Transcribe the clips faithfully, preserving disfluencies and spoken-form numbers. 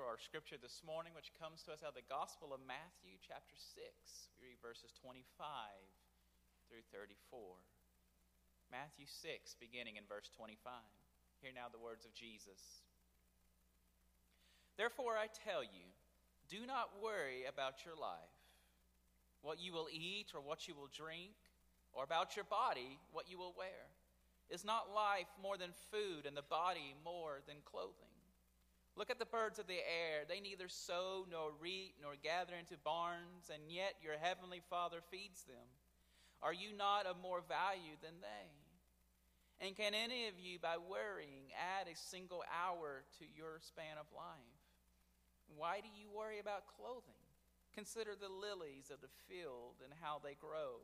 for our scripture this morning, which comes to us out of the Gospel of Matthew, chapter six. We read verses twenty-five through thirty-four. Matthew six, beginning in verse twenty-five. Hear now the words of Jesus. Therefore I tell you, do not worry about your life, what you will eat or what you will drink, or about your body, what you will wear. Is not life more than food, and the body more than clothing? Look at the birds of the air. They neither sow nor reap nor gather into barns, and yet your heavenly Father feeds them. Are you not of more value than they? And can any of you, by worrying, add a single hour to your span of life? Why do you worry about clothing? Consider the lilies of the field and how they grow.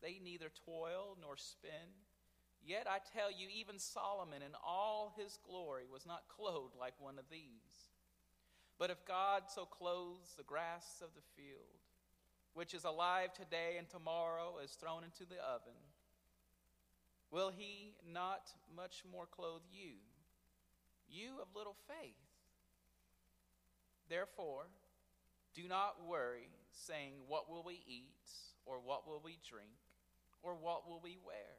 They neither toil nor spin. Yet I tell you, even Solomon in all his glory was not clothed like one of these. But if God so clothes the grass of the field, which is alive today and tomorrow is thrown into the oven, will he not much more clothe you, you of little faith? Therefore, do not worry, saying, what will we eat, or what will we drink, or what will we wear?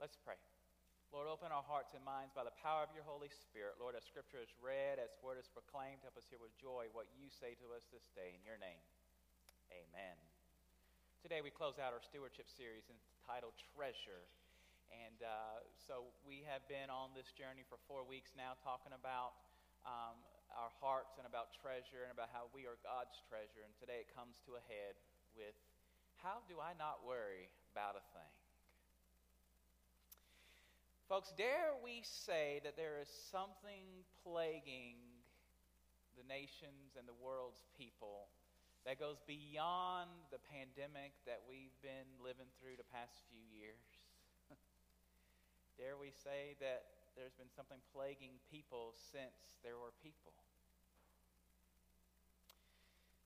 Let's pray. Lord, open our hearts and minds by the power of your Holy Spirit. Lord, as scripture is read, as word is proclaimed, help us hear with joy what you say to us this day. In your name, amen. Today we close out our stewardship series entitled Treasure. And uh, so we have been on this journey for four weeks now talking about um, our hearts and about treasure and about how we are God's treasure. And today it comes to a head with, how do I not worry about a thing? Folks, dare we say that there is something plaguing the nations and the world's people that goes beyond the pandemic that we've been living through the past few years? Dare we say that there's been something plaguing people since there were people?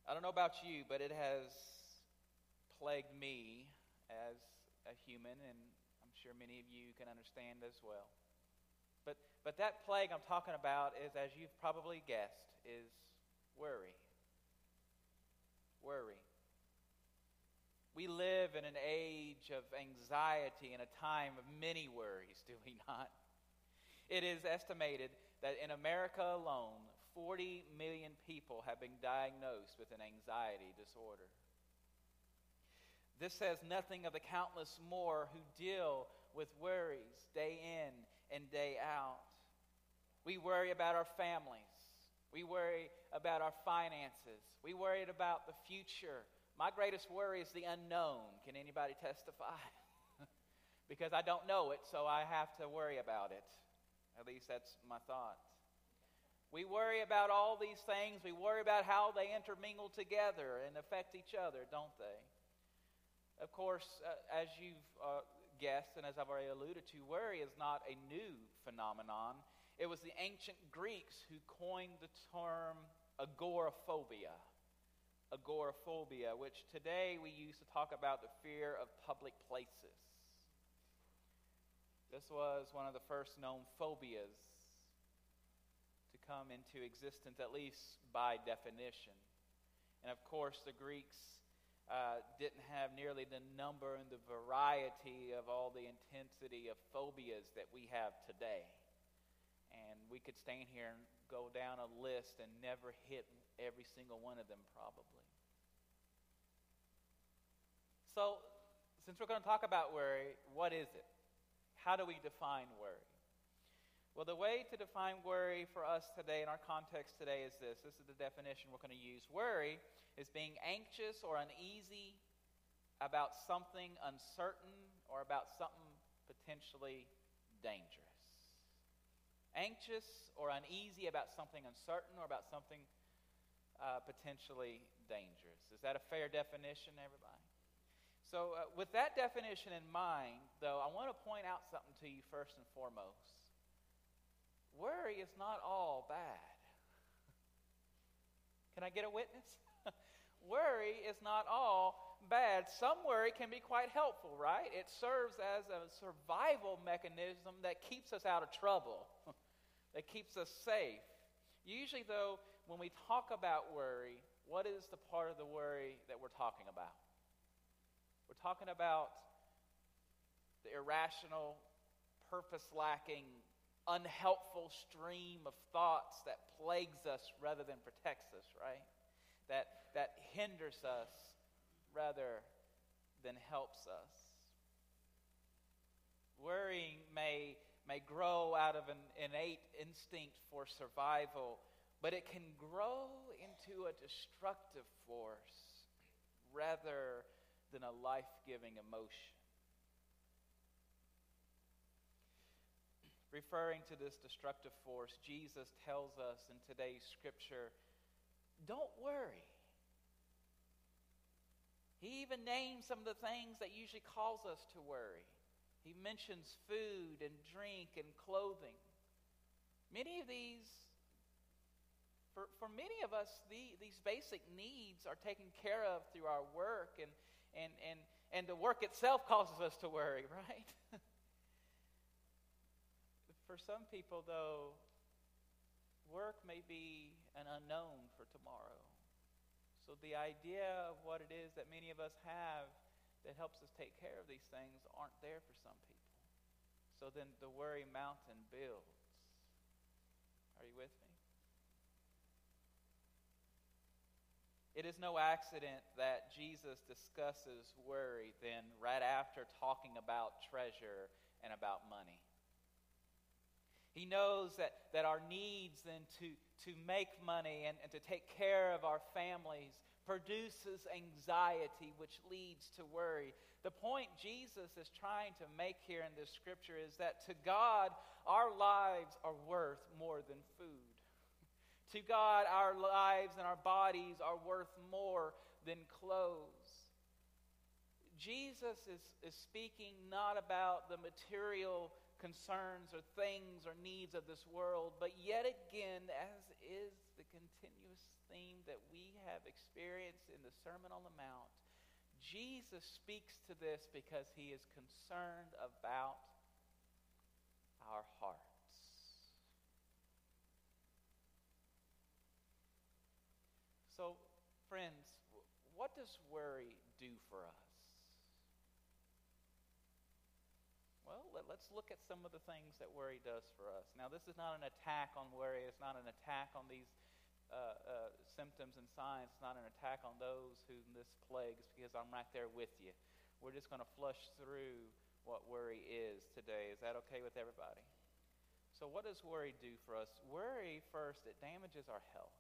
I don't know about you, but it has plagued me as a human, and I'm sure many of you can understand as well. But but that plague I'm talking about is, as you've probably guessed, is worry. Worry. We live in an age of anxiety and a time of many worries, do we not? It is estimated that in America alone, forty million people have been diagnosed with an anxiety disorder. This says nothing of the countless more who deal with worries day in and day out. We worry about our families. We worry about our finances. We worry about the future. My greatest worry is the unknown. Can anybody testify? Because I don't know it, so I have to worry about it. At least that's my thought. We worry about all these things. We worry about how they intermingle together and affect each other, don't they? Of course, uh, as you've uh, guessed and as I've already alluded to, worry is not a new phenomenon. It was the ancient Greeks who coined the term agoraphobia. Agoraphobia, which today we use to talk about the fear of public places. This was one of the first known phobias to come into existence, at least by definition. And of course, the Greeks Uh, didn't have nearly the number and the variety of all the intensity of phobias that we have today. And we could stand here and go down a list and never hit every single one of them probably. So, since we're going to talk about worry, what is it? How do we define worry? Well, the way to define worry for us today, in our context today, is this. This is the definition we're going to use. Worry is being anxious or uneasy about something uncertain or about something potentially dangerous. Anxious or uneasy about something uncertain or about something uh, potentially dangerous. Is that a fair definition, everybody? So uh, with that definition in mind, though, I want to point out something to you first and foremost. Worry is not all bad. Can I get a witness? Worry is not all bad. Some worry can be quite helpful, right? It serves as a survival mechanism that keeps us out of trouble, that keeps us safe. Usually, though, when we talk about worry, what is the part of the worry that we're talking about? We're talking about the irrational, purpose-lacking, unhelpful stream of thoughts that plagues us rather than protects us, right? That that hinders us rather than helps us. Worrying may may grow out of an innate instinct for survival, but it can grow into a destructive force rather than a life-giving emotion. Referring to this destructive force, Jesus tells us in today's scripture, don't worry. He even names some of the things that usually cause us to worry. He mentions food and drink and clothing. Many of these, for, for many of us, the, these basic needs are taken care of through our work, and, and, and, and the work itself causes us to worry, right? For some people, though, work may be an unknown for tomorrow. So the idea of what it is that many of us have that helps us take care of these things aren't there for some people. So then the worry mountain builds. Are you with me? It is no accident that Jesus discusses worry then right after talking about treasure and about money. He knows that, that our needs then to, to make money and, and to take care of our families produces anxiety, which leads to worry. The point Jesus is trying to make here in this scripture is that to God, our lives are worth more than food. To God, our lives and our bodies are worth more than clothes. Jesus is, is speaking not about the material concerns or things or needs of this world, but yet again, as is the continuous theme that we have experienced in the Sermon on the Mount, Jesus speaks to this because he is concerned about our hearts. So, friends, what does worry do for us? Well, let, let's look at some of the things that worry does for us. Now, this is not an attack on worry. It's not an attack on these uh, uh, symptoms and signs. It's not an attack on those whom this plagues, because I'm right there with you. We're just going to flush through what worry is today. Is that okay with everybody? So what does worry do for us? Worry, first, it damages our health.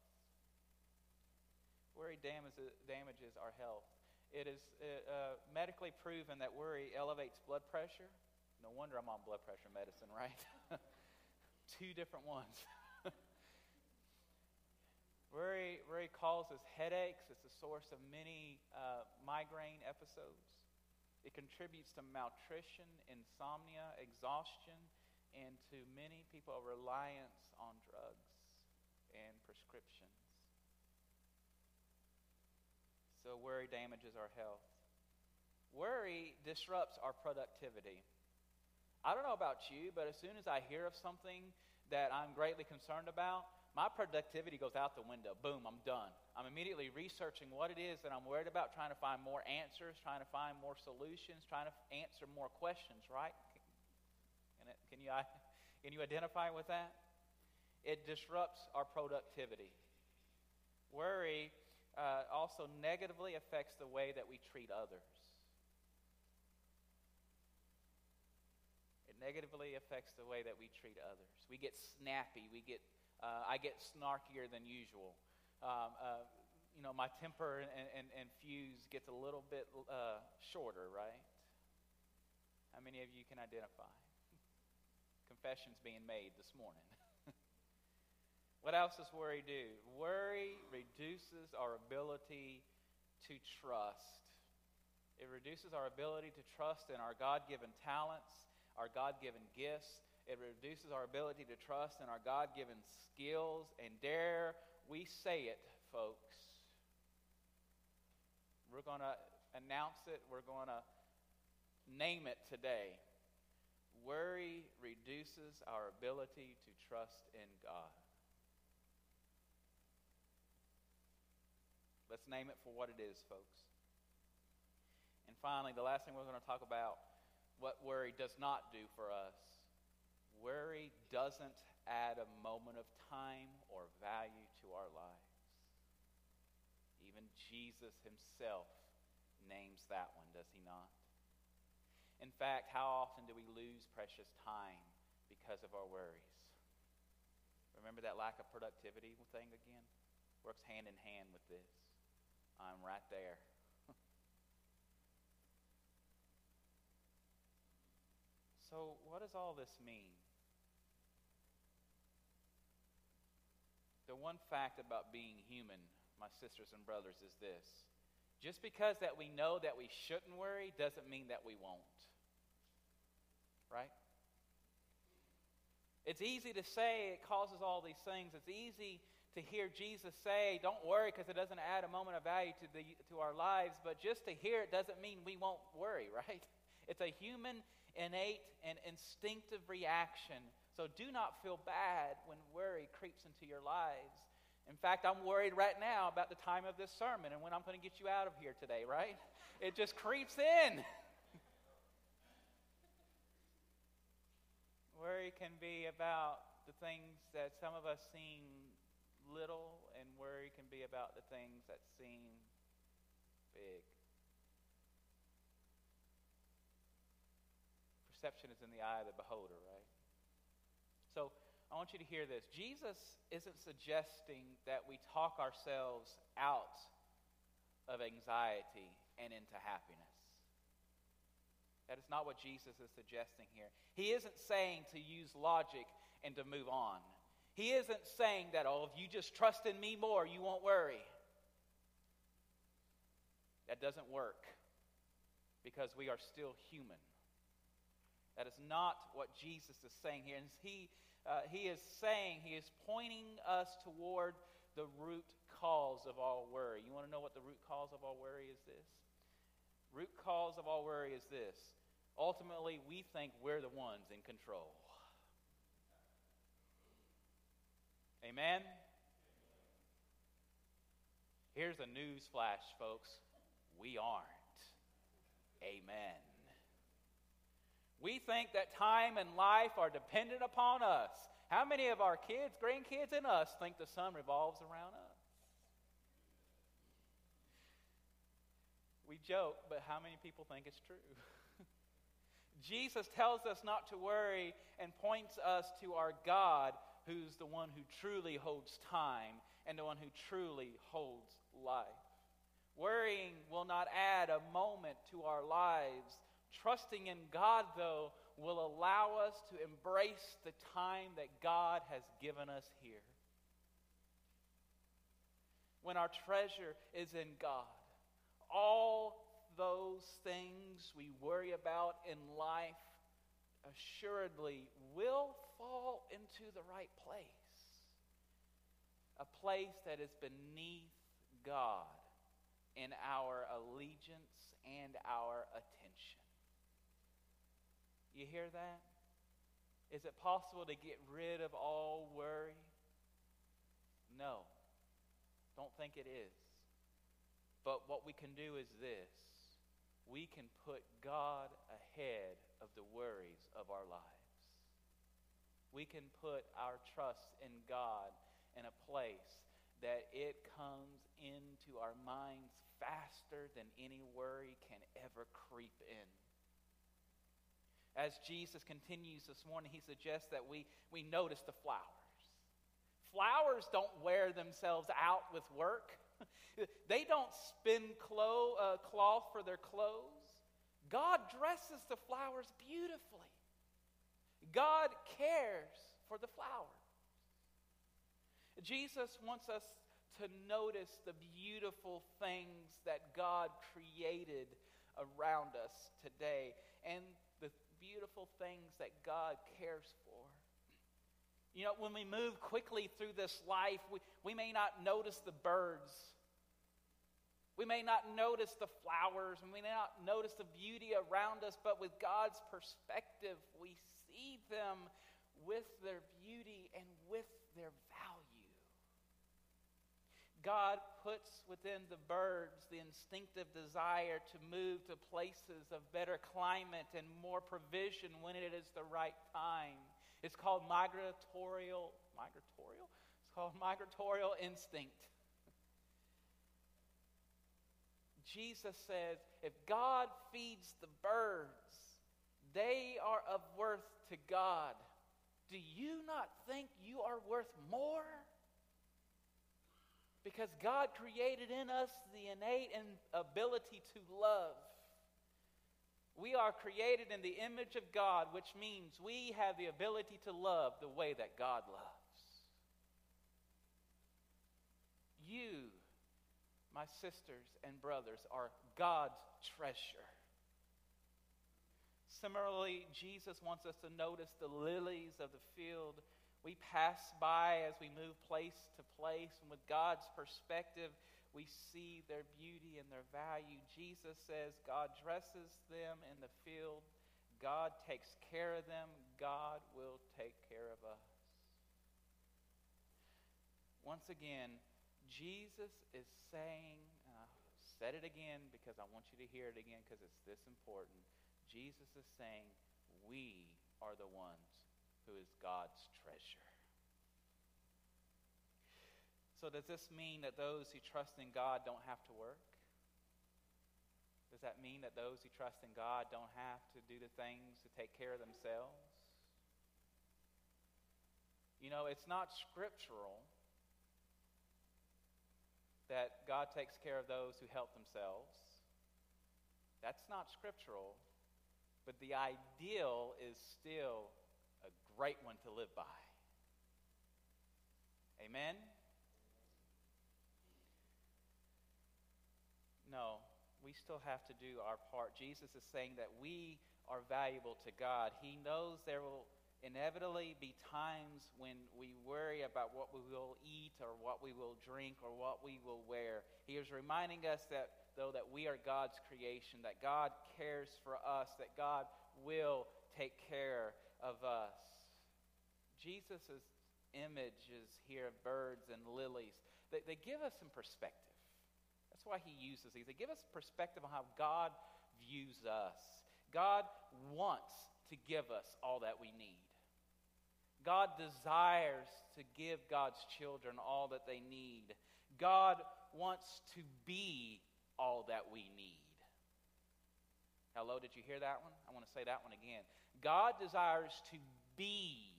Worry damages, damages our health. It is uh, uh, medically proven that worry elevates blood pressure. No wonder I'm on blood pressure medicine, right? Two different ones. Worry, worry causes headaches. It's the source of many uh, migraine episodes. It contributes to malnutrition, insomnia, exhaustion, and to many people, a reliance on drugs and prescriptions. So worry damages our health. Worry disrupts our productivity. I don't know about you, but as soon as I hear of something that I'm greatly concerned about, my productivity goes out the window. Boom, I'm done. I'm immediately researching what it is that I'm worried about, trying to find more answers, trying to find more solutions, trying to answer more questions, right? Can, it, can, you, can you identify with that? It disrupts our productivity. Worry uh, also negatively affects the way that we treat others. Negatively affects the way that we treat others. We get snappy. We get, uh, I get snarkier than usual. Um, uh, you know, my temper and, and, and fuse gets a little bit uh, shorter, right? How many of you can identify? Confessions being made this morning. What else does worry do? Worry reduces to trust. It reduces our ability to trust in our God-given talents, our God-given gifts. It reduces our ability to trust in our God-given skills. And dare we say it, folks, we're going to announce it. We're going to name it today. Worry reduces our ability to trust in God. Let's name it for what it is, folks. And finally, the last thing we're going to talk about, what worry does not do for us. Worry doesn't add a moment of time or value to our lives. Even Jesus himself names that one, does he not? In fact, how often do we lose precious time because of our worries? Remember that lack of productivity thing again? Works hand in hand with this. I'm right there. So what does all this mean? The one fact about being human, my sisters and brothers, is this. Just because that we know that we shouldn't worry doesn't mean that we won't. Right? It's easy to say it causes all these things. It's easy to hear Jesus say, don't worry because it doesn't add a moment of value to, the, to our lives. But just to hear it doesn't mean we won't worry, right? It's a human innate and instinctive reaction. So do not feel bad when worry creeps into your lives. In fact, I'm worried right now about the time of this sermon and when I'm going to get you out of here today, right? It just creeps in. Worry can be about the things that some of us seem little, and worry can be about the things that seem big. Perception is in the eye of the beholder, right? So I want you to hear this. Jesus isn't suggesting that we talk ourselves out of anxiety and into happiness. That is not what Jesus is suggesting here. He isn't saying to use logic and to move on. He isn't saying that, oh, if you just trust in me more, you won't worry. That doesn't work because we are still human. That is not what Jesus is saying here. And he, uh, he is saying, he is pointing us toward the root cause of all worry. You want to know what the root cause of all worry is this? Root cause of all worry is this. Ultimately, we think we're the ones in control. Amen? Here's a news flash, folks. We aren't. Amen. We think that time and life are dependent upon us. How many of our kids, grandkids, and us think the sun revolves around us? We joke, but how many people think it's true? Jesus tells us not to worry and points us to our God, who's the one who truly holds time and the one who truly holds life. Worrying will not add a moment to our lives. Trusting in God, though, will allow us to embrace the time that God has given us here. When our treasure is in God, all those things we worry about in life assuredly will fall into the right place. A place that is beneath God in our allegiance and our attention. You hear that? Is it possible to get rid of all worry? No. Don't think it is. But what we can do is this. We can put God ahead of the worries of our lives. We can put our trust in God in a place that it comes into our minds faster than any worry can ever creep in. As Jesus continues this morning, he suggests that we, we notice the flowers. Flowers don't wear themselves out with work. They don't spin clo- uh, cloth for their clothes. God dresses the flowers beautifully. God cares for the flowers. Jesus wants us to notice the beautiful things that God created around us today and the beautiful things that God cares for. You know, when we move quickly through this life, we, we may not notice the birds. We may not notice the flowers, and we may not notice the beauty around us, but with God's perspective, we see them with their beauty and with their value. God puts within the birds the instinctive desire to move to places of better climate and more provision when it is the right time. It's called migratorial, migratorial? It's called migratorial instinct. Jesus says, if God feeds the birds, they are of worth to God. Do you not think you are worth more? Because God created in us the innate ability to love. We are created in the image of God, which means we have the ability to love the way that God loves. You, my sisters and brothers, are God's treasure. Similarly, Jesus wants us to notice the lilies of the field. We pass by as we move place to place, and with God's perspective, we see their beauty and their value. Jesus says God dresses them in the field. God takes care of them. God will take care of us. Once again, Jesus is saying, and I said it again because I want you to hear it again because it's this important. Jesus is saying, we are the ones who is God's treasure. So does this mean that those who trust in God don't have to work? Does that mean that those who trust in God don't have to do the things to take care of themselves? You know, it's not scriptural that God takes care of those who help themselves. That's not scriptural, but the ideal is still a great one to live by. Amen? No, we still have to do our part. Jesus is saying that we are valuable to God. He knows there will inevitably be times when we worry about what we will eat or what we will drink or what we will wear. He is reminding us that, though, that we are God's creation, that God cares for us, that God will take care of us. Jesus' images here of birds and lilies, they, they give us some perspective. That's why he uses these. They give us perspective on how God views us. God wants to give us all that we need. God desires to give God's children all that they need. God wants to be all that we need. Hello, did you hear that one? I want to say that one again. God desires to be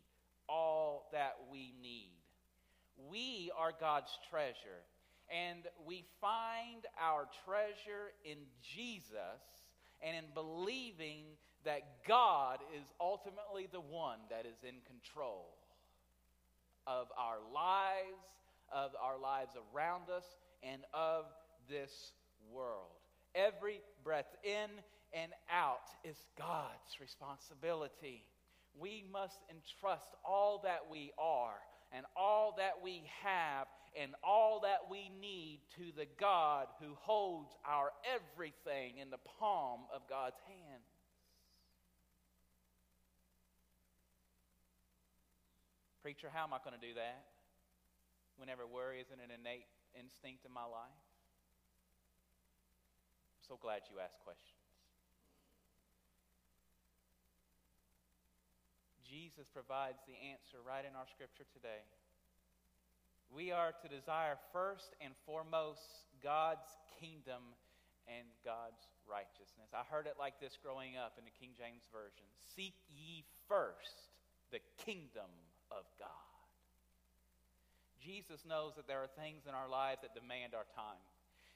all that we need. We are God's treasure, and we find our treasure in Jesus and in believing that God is ultimately the one that is in control of our lives, of our lives around us, and of this world. Every breath in and out is God's responsibility. We must entrust all that we are and all that we have and all that we need to the God who holds our everything in the palm of God's hands. Preacher, how am I going to do that? Whenever worry isn't an innate instinct in my life? I'm so glad you asked questions. Jesus provides the answer right in our scripture today. We are to desire first and foremost God's kingdom and God's righteousness. I heard it like this growing up in the King James Version. Seek ye first the kingdom of God. Jesus knows that there are things in our lives that demand our time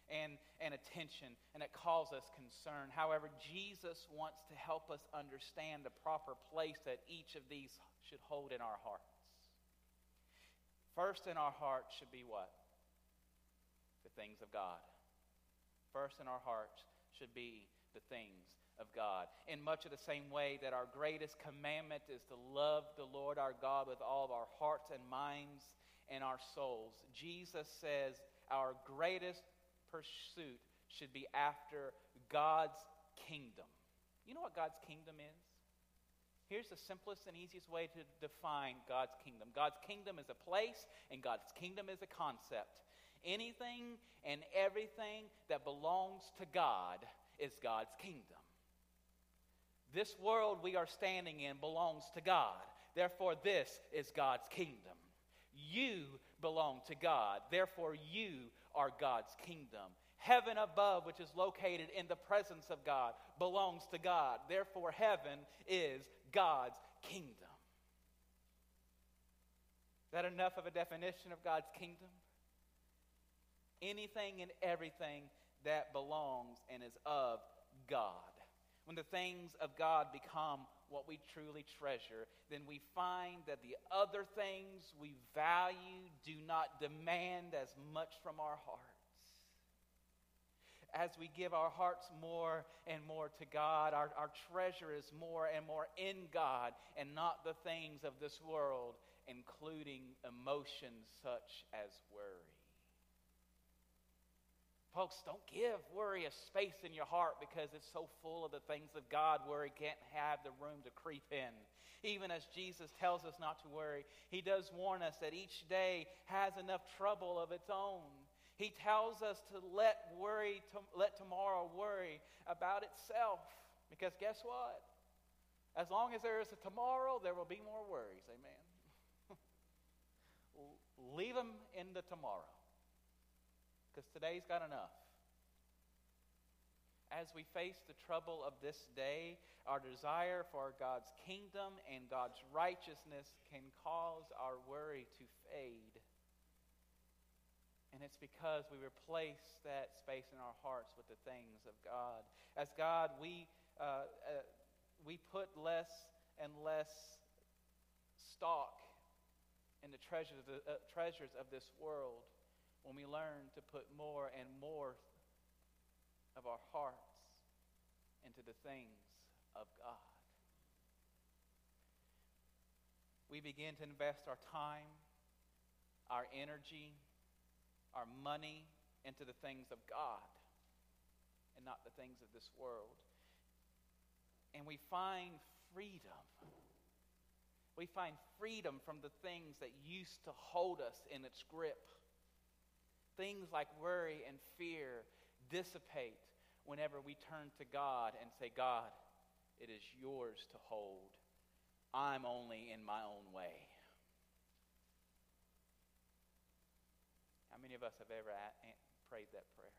and, and attention, and it calls us concern. However, Jesus wants to help us understand the proper place that each of these should hold in our hearts. First in our heart should be what? things of God. First in our hearts should be the things of God. In much of the same way that our greatest commandment is to love the Lord our God with all of our hearts and minds and our souls, Jesus says our greatest pursuit should be after God's kingdom. You know what God's kingdom is? Here's the simplest and easiest way to define God's kingdom. God's kingdom is a place, and God's kingdom is a concept. Anything and everything that belongs to God is God's kingdom. This world we are standing in belongs to God. Therefore, this is God's kingdom. You belong to God. Therefore, you are God's kingdom. Heaven above, which is located in the presence of God, belongs to God. Therefore, heaven is God's kingdom. Is that enough of a definition of God's kingdom? Anything and everything that belongs and is of God. When the things of God become what we truly treasure, then we find that the other things we value do not demand as much from our hearts. As we give our hearts more and more to God, our, our treasure is more and more in God and not the things of this world, including emotions such as worry. Folks, don't give worry a space in your heart because it's so full of the things of God. Worry can't have the room to creep in. Even as Jesus tells us not to worry, he does warn us that each day has enough trouble of its own. He tells us to let worry, to let tomorrow worry about itself. Because guess what? As long as there is a tomorrow, there will be more worries. Amen. Leave them in the tomorrow. Because today's got enough. As we face the trouble of this day, our desire for God's kingdom and God's righteousness can cause our worry to fade. And it's because we replace that space in our hearts with the things of God. As God, we uh, uh, we put less and less stock in the treasures of, the, uh, treasures of this world. When we learn to put more and more of our hearts into the things of God, we begin to invest our time, our energy, our money into the things of God and not the things of this world. And we find freedom. We find freedom from the things that used to hold us in its grip. Things like worry and fear dissipate whenever we turn to God and say, God, it is yours to hold. I'm only in my own way. How many of us have ever prayed that prayer?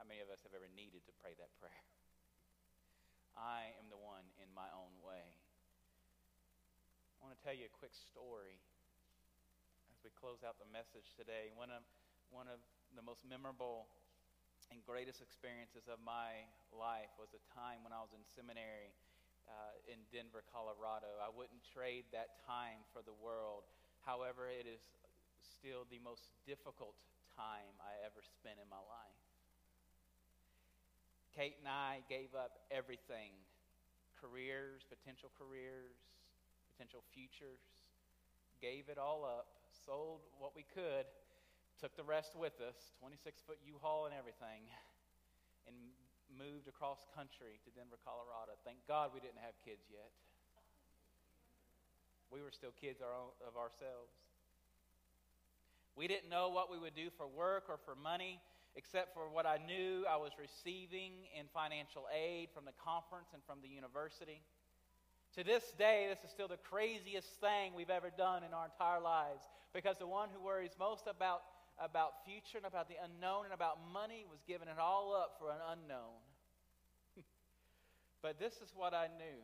How many of us have ever needed to pray that prayer? I am the one in my own way. I want to tell you a quick story as we close out the message today. One of One of the most memorable and greatest experiences of my life was a time when I was in seminary uh, in Denver, Colorado. I wouldn't trade that time for the world. However, it is still the most difficult time I ever spent in my life. Kate and I gave up everything, careers, potential careers, potential futures, gave it all up, sold what we could, took the rest with us, twenty-six foot U-Haul and everything, and moved across country to Denver, Colorado. Thank God we didn't have kids yet. We were still kids our own, of ourselves. We didn't know what we would do for work or for money, except for what I knew I was receiving in financial aid from the conference and from the university. To this day, this is still the craziest thing we've ever done in our entire lives, because the one who worries most about about future and about the unknown and about money was giving it all up for an unknown. But this is what I knew.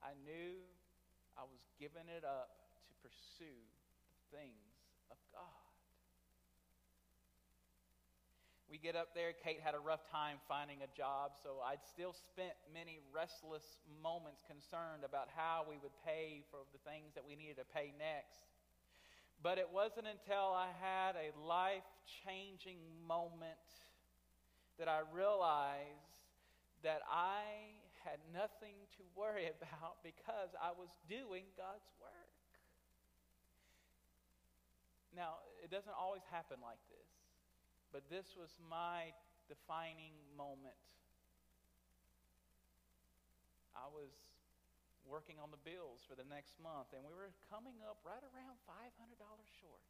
I knew I was giving it up to pursue the things of God. We get up there, Kate had a rough time finding a job, so I'd still spent many restless moments concerned about how we would pay for the things that we needed to pay next. But it wasn't until I had a life-changing moment that I realized that I had nothing to worry about because I was doing God's work. Now, it doesn't always happen like this, but this was my defining moment. I was working on the bills for the next month, and we were coming up right around five hundred dollars short.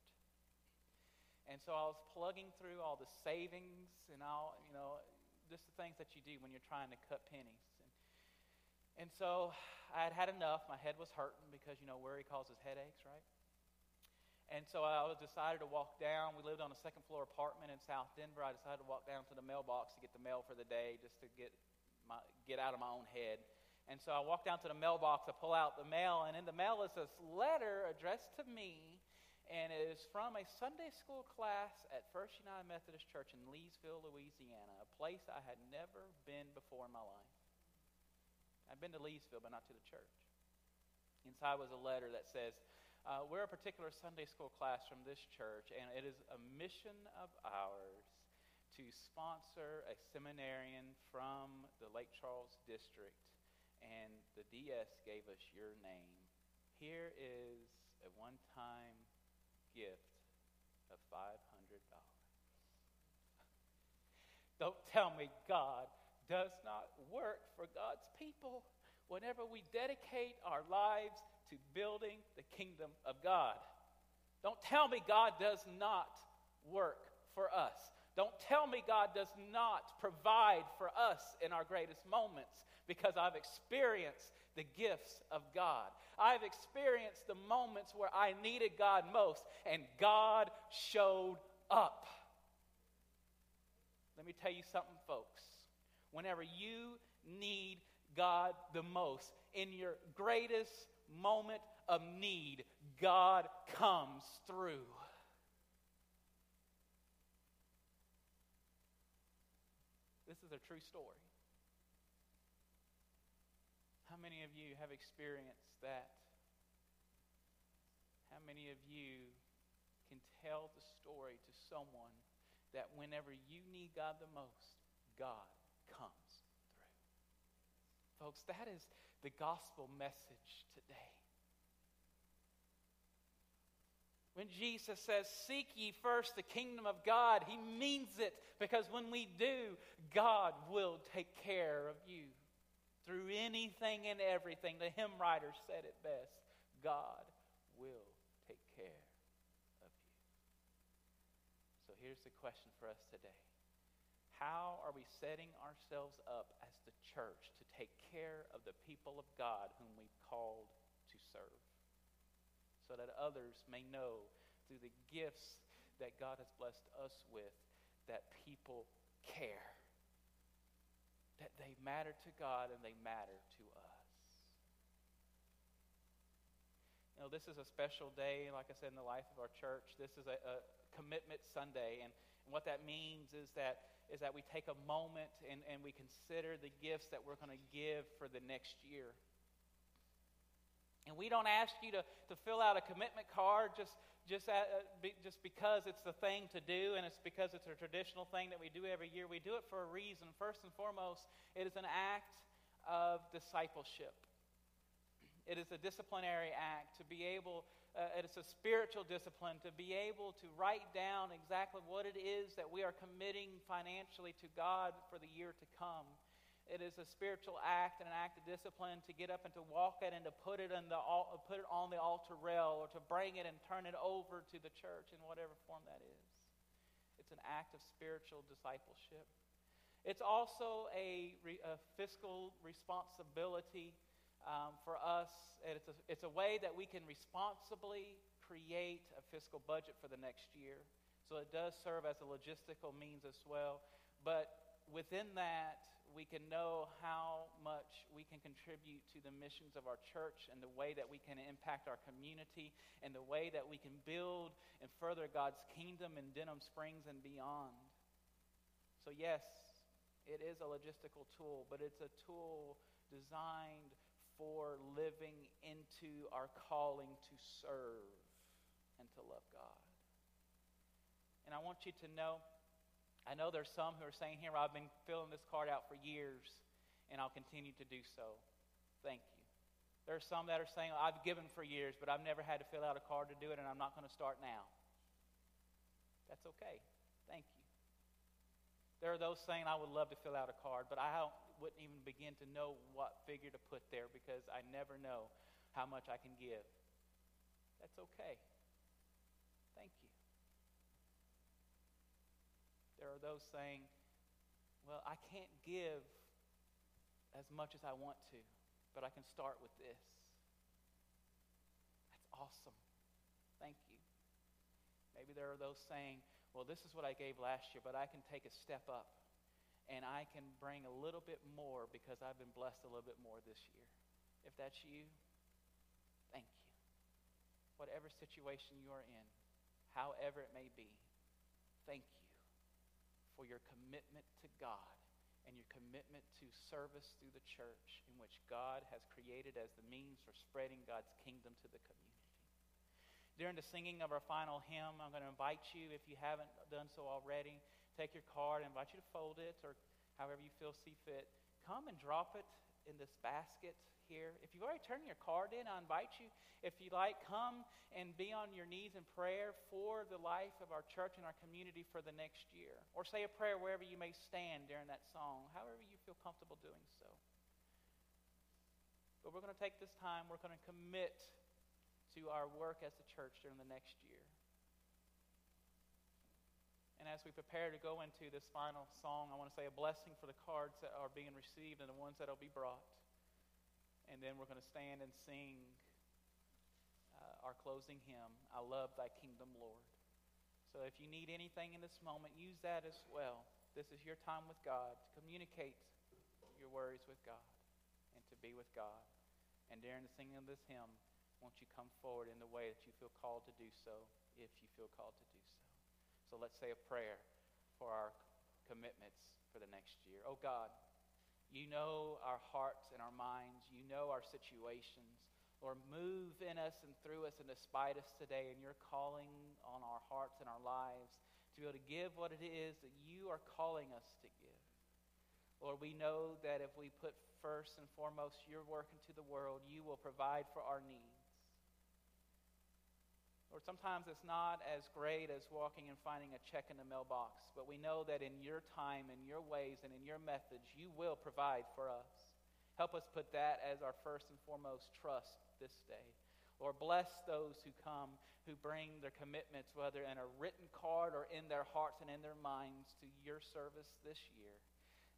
And so I was plugging through all the savings and all, you know, just the things that you do when you're trying to cut pennies. And, and so I had had enough. My head was hurting because, you know, worry causes headaches, right? And so I was decided to walk down. We lived on a second-floor apartment in South Denver. I decided to walk down to the mailbox to get the mail for the day just to get my get out of my own head. And so I walk down to the mailbox, I pull out the mail, and in the mail is this letter addressed to me, and it is from a Sunday school class at First United Methodist Church in Leesville, Louisiana, a place I had never been before in my life. I'd been to Leesville, but not to the church. Inside was a letter that says, uh, we're a particular Sunday school class from this church, and it is a mission of ours to sponsor a seminarian from the Lake Charles district. And the D S gave us your name. Here is a one-time gift of five hundred dollars. Don't tell me God does not work for God's people whenever we dedicate our lives to building the kingdom of God. Don't tell me God does not work for us. Don't tell me God does not provide for us in our greatest moments, because I've experienced the gifts of God. I've experienced the moments where I needed God most, and God showed up. Let me tell you something, folks. Whenever you need God the most, in your greatest moment of need, God comes through. This is a true story. How many of you have experienced that? How many of you can tell the story to someone that whenever you need God the most, God comes through? Folks, that is the gospel message today. When Jesus says, seek ye first the kingdom of God, he means it, because when we do, God will take care of you through anything and everything. The hymn writer said it best, God will take care of you. So here's the question for us today. How are we setting ourselves up as the church to take care of the people of God whom we've called to serve, so that others may know through the gifts that God has blessed us with that people care, that they matter to God and they matter to us? You know, this is a special day, like I said, in the life of our church. This is a, a commitment Sunday, and, and what that means is that is that we take a moment and, and we consider the gifts that we're going to give for the next year. And we don't ask you to, to fill out a commitment card just just at, be, just because it's the thing to do, and it's because it's a traditional thing that we do every year. We do it for a reason. First and foremost, it is an act of discipleship. It is a disciplinary act to be able, uh, it is a spiritual discipline to be able to write down exactly what it is that we are committing financially to God for the year to come. It is a spiritual act and an act of discipline to get up and to walk it and to put it on the put it on the altar rail, or to bring it and turn it over to the church in whatever form that is. It's an act of spiritual discipleship. It's also a, re, a fiscal responsibility um, for us. And it's a, it's a way that we can responsibly create a fiscal budget for the next year. So it does serve as a logistical means as well, but within that, we can know how much we can contribute to the missions of our church, and the way that we can impact our community, and the way that we can build and further God's kingdom in Denham Springs and beyond. So yes, it is a logistical tool, but it's a tool designed for living into our calling to serve. and to love God. And I want you to know, I know there's some who are saying here, I've been filling this card out for years, and I'll continue to do so. Thank you. There are some that are saying, I've given for years, but I've never had to fill out a card to do it, and I'm not going to start now. That's okay. Thank you. There are those saying, I would love to fill out a card, but I don't, wouldn't even begin to know what figure to put there because I never know how much I can give. That's okay. Thank you. There are those saying, well, I can't give as much as I want to, but I can start with this. That's awesome. Thank you. Maybe there are those saying, well, this is what I gave last year, but I can take a step up, and I can bring a little bit more because I've been blessed a little bit more this year. If that's you, thank you. Whatever situation you are in, however it may be, thank you for your commitment to God and your commitment to service through the church in which God has created as the means for spreading God's kingdom to the community. During the singing of our final hymn, I'm going to invite you, if you haven't done so already, take your card, I invite you to fold it or however you feel see fit. Come and drop it in this basket here. If you've already turned your card in, I invite you, if you like, come and be on your knees in prayer for the life of our church and our community for the next year. Or say a prayer wherever you may stand during that song, however you feel comfortable doing so. But we're going to take this time, we're going to commit to our work as a church during the next year. And as we prepare to go into this final song, I want to say a blessing for the cards that are being received and the ones that will be brought. And then we're going to stand and sing uh, our closing hymn, I Love Thy Kingdom, Lord. So if you need anything in this moment, use that as well. This is your time with God to communicate your worries with God and to be with God. And during the singing of this hymn, won't you come forward in the way that you feel called to do so, if you feel called to do so. So let's say a prayer for our commitments for the next year. Oh God, you know our hearts and our minds. You know our situations. Lord, move in us and through us and despite us today in your calling on our hearts and our lives to be able to give what it is that you are calling us to give. Lord, we know that if we put first and foremost your work into the world, you will provide for our needs. Or sometimes it's not as great as walking and finding a check in the mailbox, but we know that in your time, in your ways, and in your methods, you will provide for us. Help us put that as our first and foremost trust this day. Lord, bless those who come, who bring their commitments, whether in a written card or in their hearts and in their minds, to your service this year,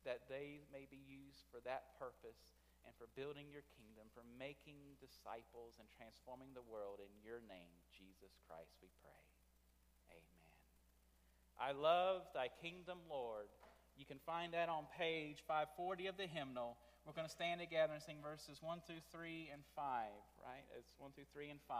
that they may be used for that purpose and for building your kingdom, for making disciples and transforming the world in your name, Jesus Christ, we pray. Amen. I love thy kingdom, Lord. You can find that on page five forty of the hymnal. We're going to stand together and sing verses one through three and five, right? It's one through three and five.